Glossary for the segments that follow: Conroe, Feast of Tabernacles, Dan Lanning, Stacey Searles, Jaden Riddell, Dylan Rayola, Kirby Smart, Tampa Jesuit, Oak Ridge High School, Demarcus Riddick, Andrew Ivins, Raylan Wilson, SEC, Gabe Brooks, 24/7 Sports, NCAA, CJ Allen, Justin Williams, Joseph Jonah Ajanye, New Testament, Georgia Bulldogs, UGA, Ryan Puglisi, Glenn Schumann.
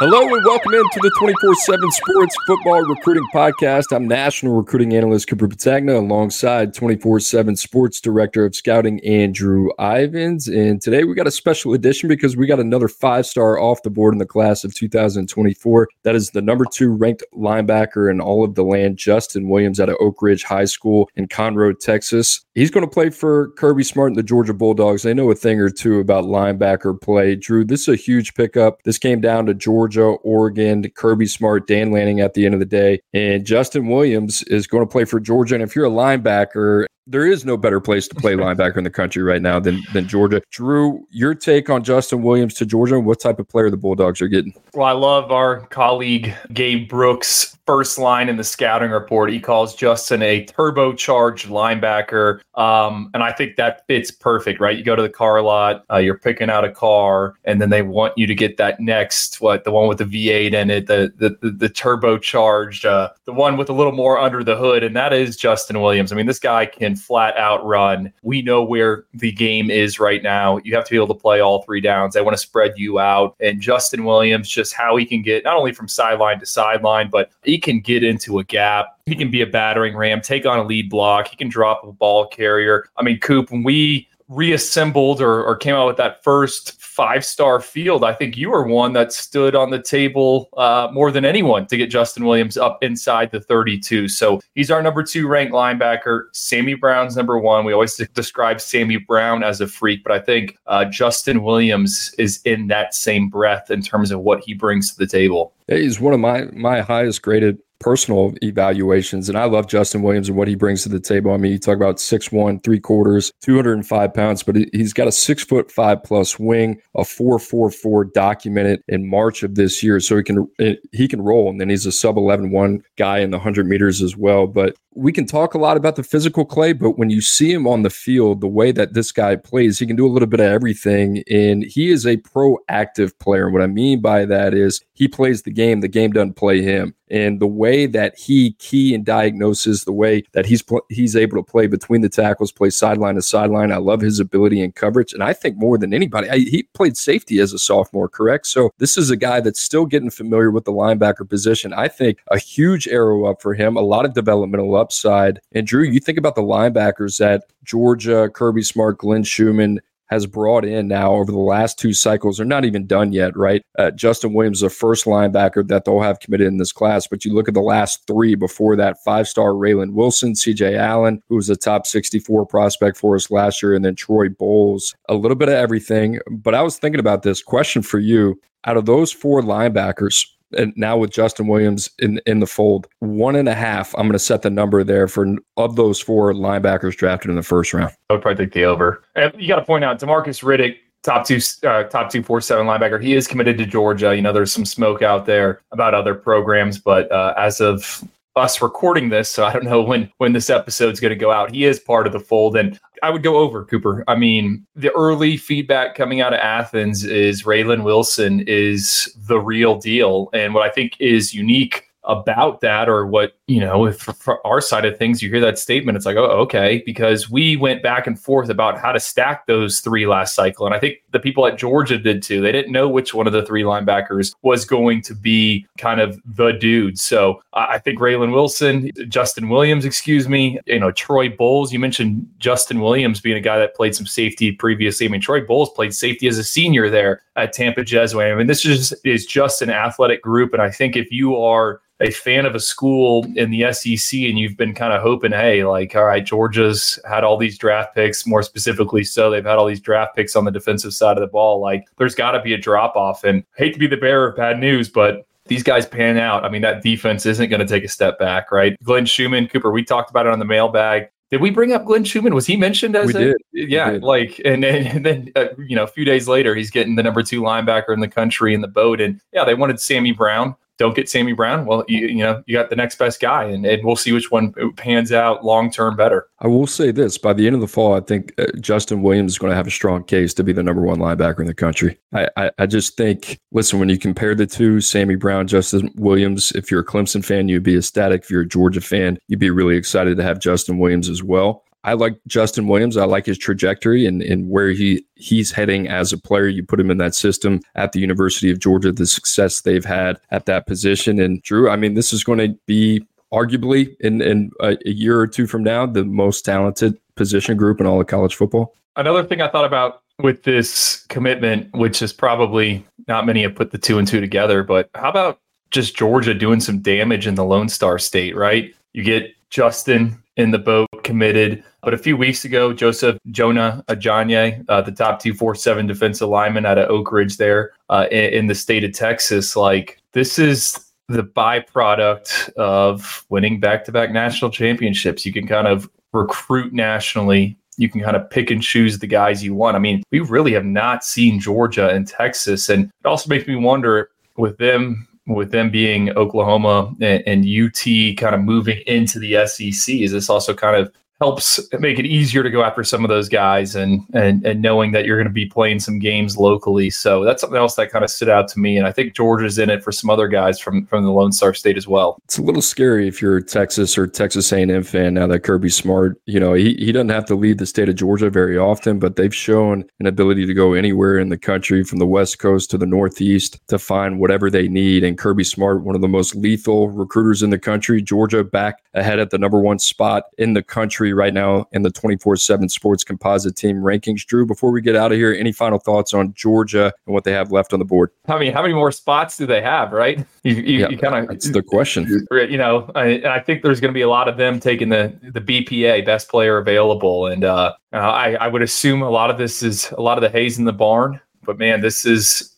Hello and welcome into the 24/7 Sports Football Recruiting Podcast. I'm National Recruiting Analyst Cooper Petagna alongside 24/7 Sports Director of Scouting Andrew Ivins. And today we got a special edition because we got another five-star off the board in the class of 2024. That is the number 2 ranked linebacker in all of the land, Justin Williams, out of Oak Ridge High School in Conroe, Texas. He's going to play for Kirby Smart and the Georgia Bulldogs. They know a thing or two about linebacker play. Drew, this is a huge pickup. This came down to Georgia, Oregon, Kirby Smart, Dan Lanning at the end of the day. And Justin Williams is going to play for Georgia. And if you're a linebacker, there is no better place to play linebacker in the country right now than Georgia. Drew, your take on Justin Williams to Georgia and what type of player the Bulldogs are getting? Well, I love our colleague Gabe Brooks' first line in the scouting report. He calls Justin a turbocharged linebacker. And I think that fits perfect, right? You go to the car lot, you're picking out a car, and then they want you to get that next, the one with the V8 in it, the turbocharged, the one with a little more under the hood, and that is Justin Williams. I mean, this guy can flat out run. We know where the game is right now. You have to be able to play all three downs. They want to spread you out. And Justin Williams, just how he can get not only from sideline to sideline, but he can get into a gap. He can be a battering ram, take on a lead block. He can drop a ball carrier. I mean, Coop, when we reassembled or came out with that first five-star field, I think you were one that stood on the table more than anyone to get Justin Williams up inside the 32. So he's our number 2 ranked linebacker. Sammy Brown's number 1. We always describe Sammy Brown as a freak, but I think Justin Williams is in that same breath in terms of what he brings to the table. He's one of my highest graded personal evaluations, and I love Justin Williams and what he brings to the table. I mean, you talk about 6'1", 3/4, 205 pounds, but he's got a 6'5" plus wing, a 4.44 documented in March of this year, so he can roll, and then he's a sub 11.1 guy in the 100 meters as well. But we can talk a lot about the physical clay, but when you see him on the field, the way that this guy plays, he can do a little bit of everything, and he is a proactive player. And what I mean by that is he plays the game doesn't play him. And the way that he key and diagnoses, the way that he's able to play between the tackles, play sideline to sideline. I love his ability in coverage. And I think more than anybody, he played safety as a sophomore, correct? So this is a guy that's still getting familiar with the linebacker position. I think a huge arrow up for him, a lot of developmental upside. And Drew, you think about the linebackers that Georgia, Kirby Smart, Glenn Schumann has brought in now over the last 2 cycles. They're not even done yet, right? Justin Williams, the first linebacker that they'll have committed in this class, but you look at the last 3 before that, 5-star Raylan Wilson, CJ Allen, who was a top 64 prospect for us last year, and then Troy Bowles, a little bit of everything. But I was thinking about this question for you. Out of those 4 linebackers, and now with Justin Williams in the fold, 1.5, I'm going to set the number there for of those 4 linebackers drafted in the first round. I would probably take the over. You got to point out Demarcus Riddick, top 247 linebacker. He is committed to Georgia. You know, there's some smoke out there about other programs, but as of us recording this, so I don't know when this episode's going to go out. He is part of the fold, and I would go over Cooper. I mean, the early feedback coming out of Athens is Raylan Wilson is the real deal. And what I think is unique about that, or what, you know, if for our side of things, you hear that statement, it's like, oh, okay, because we went back and forth about how to stack those three last cycle. And I think the people at Georgia did too. They didn't know which one of the three linebackers was going to be kind of the dude. So I think Raylan Wilson, Justin Williams, Troy Bowles, you mentioned Justin Williams being a guy that played some safety previously. I mean, Troy Bowles played safety as a senior there at Tampa Jesuit. I mean, this is just an athletic group. And I think if you are a fan of a school in the SEC and you've been kind of hoping, hey, like, all right, Georgia's had all these draft picks, more specifically so they've had all these draft picks on the defensive side of the ball, like there's got to be a drop off. And I hate to be the bearer of bad news, but these guys pan out. I mean, that defense isn't going to take a step back, right? Glenn Schumann, Cooper, we talked about it on the mailbag. Did we bring up Glenn Schumann? Was he mentioned as we did. and then a few days later, he's getting the number 2 linebacker in the country in the boat. And yeah, they wanted Sammy Brown. Don't get Sammy Brown. Well, you got the next best guy, and we'll see which one pans out long-term better. I will say this. By the end of the fall, I think Justin Williams is going to have a strong case to be the number 1 linebacker in the country. I just think, listen, when you compare the two, Sammy Brown, Justin Williams, if you're a Clemson fan, you'd be ecstatic. If you're a Georgia fan, you'd be really excited to have Justin Williams as well. I like Justin Williams. I like his trajectory and where he's heading as a player. You put him in that system at the University of Georgia, the success they've had at that position. And Drew, I mean, this is going to be arguably in a year or two from now, the most talented position group in all of college football. Another thing I thought about with this commitment, which is probably not many have put the 2 and 2 together, but how about just Georgia doing some damage in the Lone Star State, right? You get Justin in the boat committed, but a few weeks ago, Joseph Jonah Ajanye, the top 247 defensive lineman out of Oak Ridge there in the state of Texas. Like, this is the byproduct of winning back-to-back national championships. You can kind of recruit nationally. You can kind of pick and choose the guys you want. I mean, we really have not seen Georgia and Texas. And it also makes me wonder with them being Oklahoma and UT kind of moving into the SEC, is this also kind of helps make it easier to go after some of those guys and knowing that you're going to be playing some games locally. So that's something else that kind of stood out to me. And I think Georgia's in it for some other guys from the Lone Star State as well. It's a little scary if you're a Texas or Texas A&M fan now that Kirby Smart, he doesn't have to leave the state of Georgia very often, but they've shown an ability to go anywhere in the country from the West Coast to the Northeast to find whatever they need. And Kirby Smart, one of the most lethal recruiters in the country, Georgia back ahead at the number 1 spot in the country right now in the 24/7 Sports composite team rankings. Drew, before we get out of here, any final thoughts on Georgia and what they have left on the board? I mean, how many more spots do they have, right? You kind of, that's the question. I think there's going to be a lot of them taking the BPA, best player available. And I would assume a lot of this is a lot of the hay's in the barn. But man, this is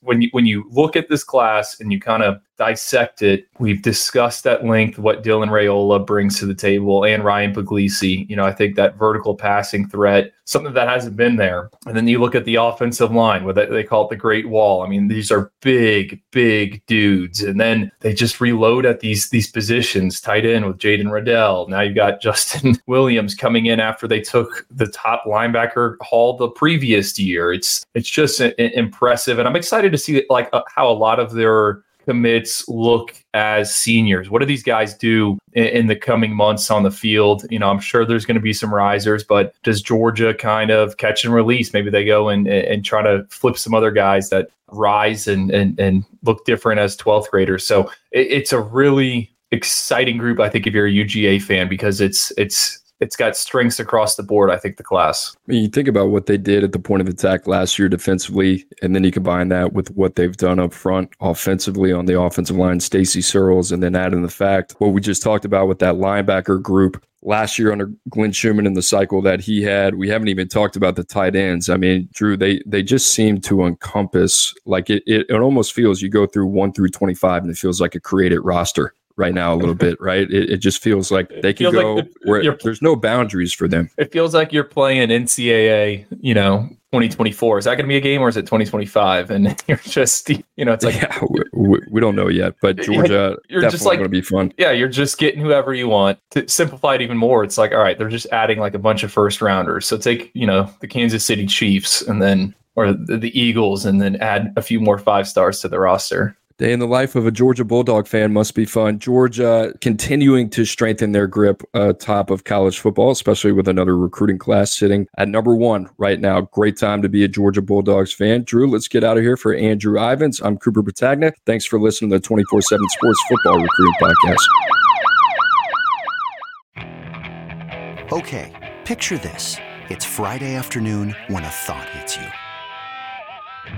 when you look at this class and you kind of dissect it. We've discussed at length what Dylan Rayola brings to the table and Ryan Puglisi. I think that vertical passing threat, something that hasn't been there. And then you look at the offensive line, where they call it the Great Wall. I mean, these are big, big dudes. And then they just reload at these positions, tight end with Jaden Riddell. Now you've got Justin Williams coming in after they took the top linebacker haul the previous year. It's just impressive. And I'm excited to see like how a lot of their commits look as seniors. What do these guys do in the coming months on the field? I'm sure there's going to be some risers, but does Georgia kind of catch and release? Maybe they go and try to flip some other guys that rise and look different as 12th graders. So it's a really exciting group, I think, if you're a UGA fan, because it's got strengths across the board, I think, the class. I mean, you think about what they did at the point of attack last year defensively, and then you combine that with what they've done up front offensively on the offensive line, Stacey Searles, and then add in the fact what we just talked about with that linebacker group last year under Glenn Schumann and the cycle that he had. We haven't even talked about the tight ends. I mean, Drew, they just seem to encompass, like it almost feels you go through 1 through 25 and it feels like a created roster right now a little bit, right? It just feels like they can go like where there's no boundaries for them. It feels like you're playing NCAA, 2024. Is that going to be a game or is it 2025? And you're just, it's like... Yeah, we don't know yet, but Georgia you're definitely just like, going to be fun. Yeah, you're just getting whoever you want. To simplify it even more, it's like, all right, they're just adding like a bunch of first-rounders. So take, the Kansas City Chiefs and then, or the Eagles, and then add a few more five-stars to the roster. Day in the life of a Georgia Bulldog fan must be fun. Georgia continuing to strengthen their grip top of college football, especially with another recruiting class sitting at number one right now. Great time to be a Georgia Bulldogs fan. Drew, let's get out of here. For Andrew Ivins, I'm Cooper Petagna. Thanks for listening to the 24/7 Sports Football Recruiting Podcast. Okay, picture this. It's Friday afternoon when a thought hits you.